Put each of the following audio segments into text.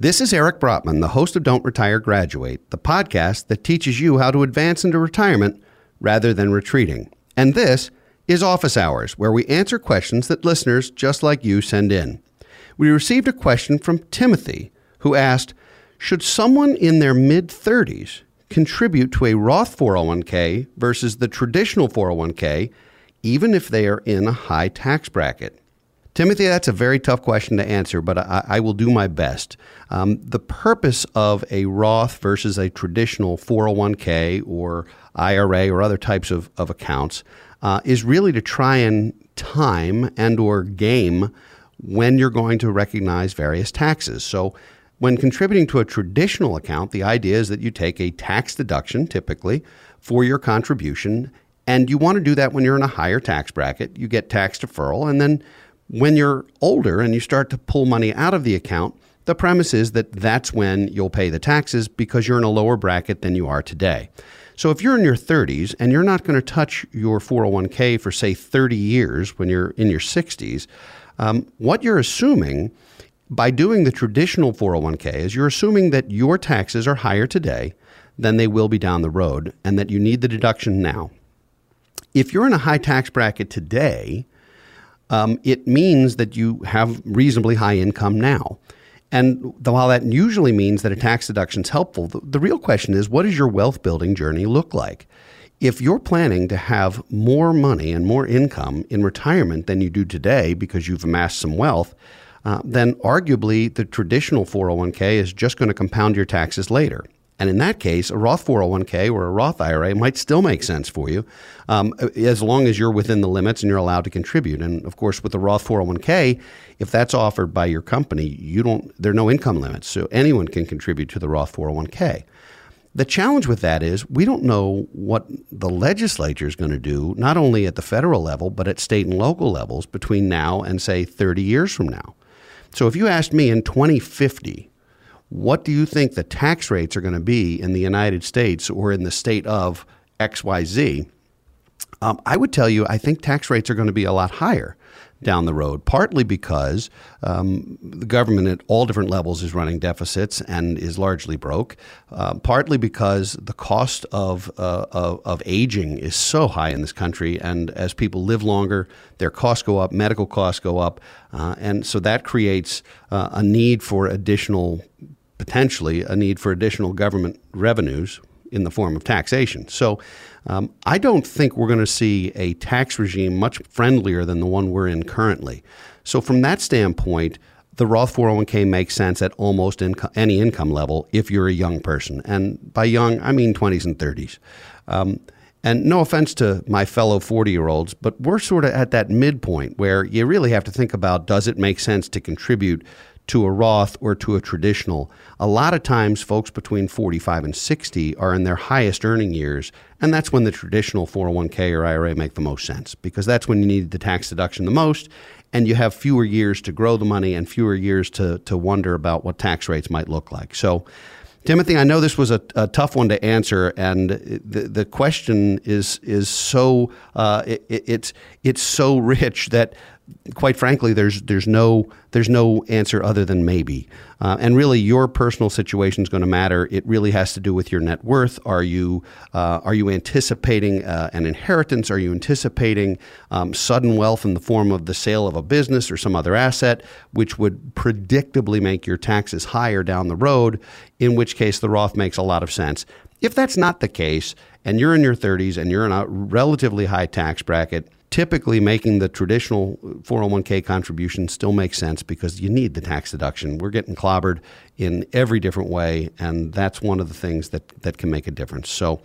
This is Eric Brotman, the host of Don't Retire Graduate, the podcast that teaches you how to advance into retirement rather than retreating. And this is Office Hours, where we answer questions that listeners just like you send in. We received a question from Timothy, who asked, should someone in their mid-30s contribute to a Roth 401k versus the traditional 401k, even if they are in a high tax bracket? Timothy, that's a very tough question to answer, but I will do my best. The purpose of a Roth versus a traditional 401k or IRA or other types of accounts is really to try and time and or game when you're going to recognize various taxes. So when contributing to a traditional account, the idea is that you take a tax deduction, typically, for your contribution, and you want to do that when you're in a higher tax bracket. You get tax deferral, and then when you're older and you start to pull money out of the account, the premise is that that's when you'll pay the taxes because you're in a lower bracket than you are today. So if you're in your 30s and you're not going to touch your 401k for, say, 30 years when you're in your 60s, what you're assuming by doing the traditional 401k is you're assuming that your taxes are higher today than they will be down the road and that you need the deduction now. If you're in a high tax bracket today, it means that you have reasonably high income now. And while that usually means that a tax deduction is helpful, the real question is, what does your wealth building journey look like? If you're planning to have more money and more income in retirement than you do today because you've amassed some wealth, then arguably the traditional 401k is just going to compound your taxes later. And in that case, a Roth 401k or a Roth IRA might still make sense for you as long as you're within the limits and you're allowed to contribute. And of course, with the Roth 401k, if that's offered by your company, there are no income limits, so anyone can contribute to the Roth 401k. The challenge with that is we don't know what the legislature is going to do, not only at the federal level, but at state and local levels between now and, say, 30 years from now. So if you asked me in 2050, what do you think the tax rates are going to be in the United States or in the state of XYZ? I would tell you I think tax rates are going to be a lot higher down the road, partly because the government at all different levels is running deficits and is largely broke, partly because the cost of aging is so high in this country, and as people live longer, their costs go up, medical costs go up, and so that creates a need for potentially a need for additional government revenues in the form of taxation. So I don't think we're going to see a tax regime much friendlier than the one we're in currently. So from that standpoint, the Roth 401k makes sense at almost any income level if you're a young person. And by young, I mean 20s and 30s. And no offense to my fellow 40-year-olds, but we're sort of at that midpoint where you really have to think about, does it make sense to contribute to a Roth or to a traditional? A lot of times folks between 45 and 60 are in their highest earning years, and that's when the traditional 401k or IRA make the most sense, because that's when you need the tax deduction the most, and you have fewer years to grow the money and fewer years to wonder about what tax rates might look like. So, Timothy, I know this was a tough one to answer, and the question is so it's so rich that, quite frankly, there's no answer other than maybe. And really, your personal situation is going to matter. It really has to do with your net worth. Are you anticipating an inheritance? Are you anticipating sudden wealth in the form of the sale of a business or some other asset, which would predictably make your taxes higher down the road, in which case the Roth makes a lot of sense. If that's not the case, and you're in your 30s and you're in a relatively high tax bracket, typically making the traditional 401k contribution still makes sense because you need the tax deduction. We're getting clobbered in every different way, and that's one of the things that can make a difference. So,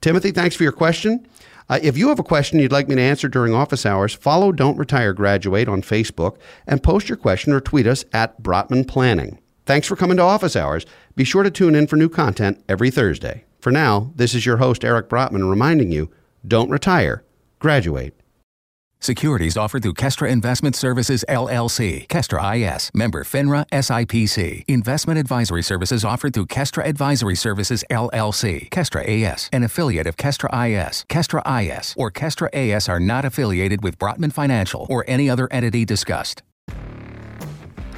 Timothy, thanks for your question. If you have a question you'd like me to answer during office hours, follow Don't Retire Graduate on Facebook and post your question or tweet us at Brotman Planning. Thanks for coming to Office Hours. Be sure to tune in for new content every Thursday. For now, this is your host, Eric Brotman, reminding you, don't retire, graduate. Securities offered through Kestra Investment Services LLC, Kestra IS, member FINRA SIPC. Investment advisory services offered through Kestra Advisory Services LLC, Kestra AS, an affiliate of Kestra IS. Kestra IS or Kestra AS are not affiliated with Brotman Financial or any other entity discussed.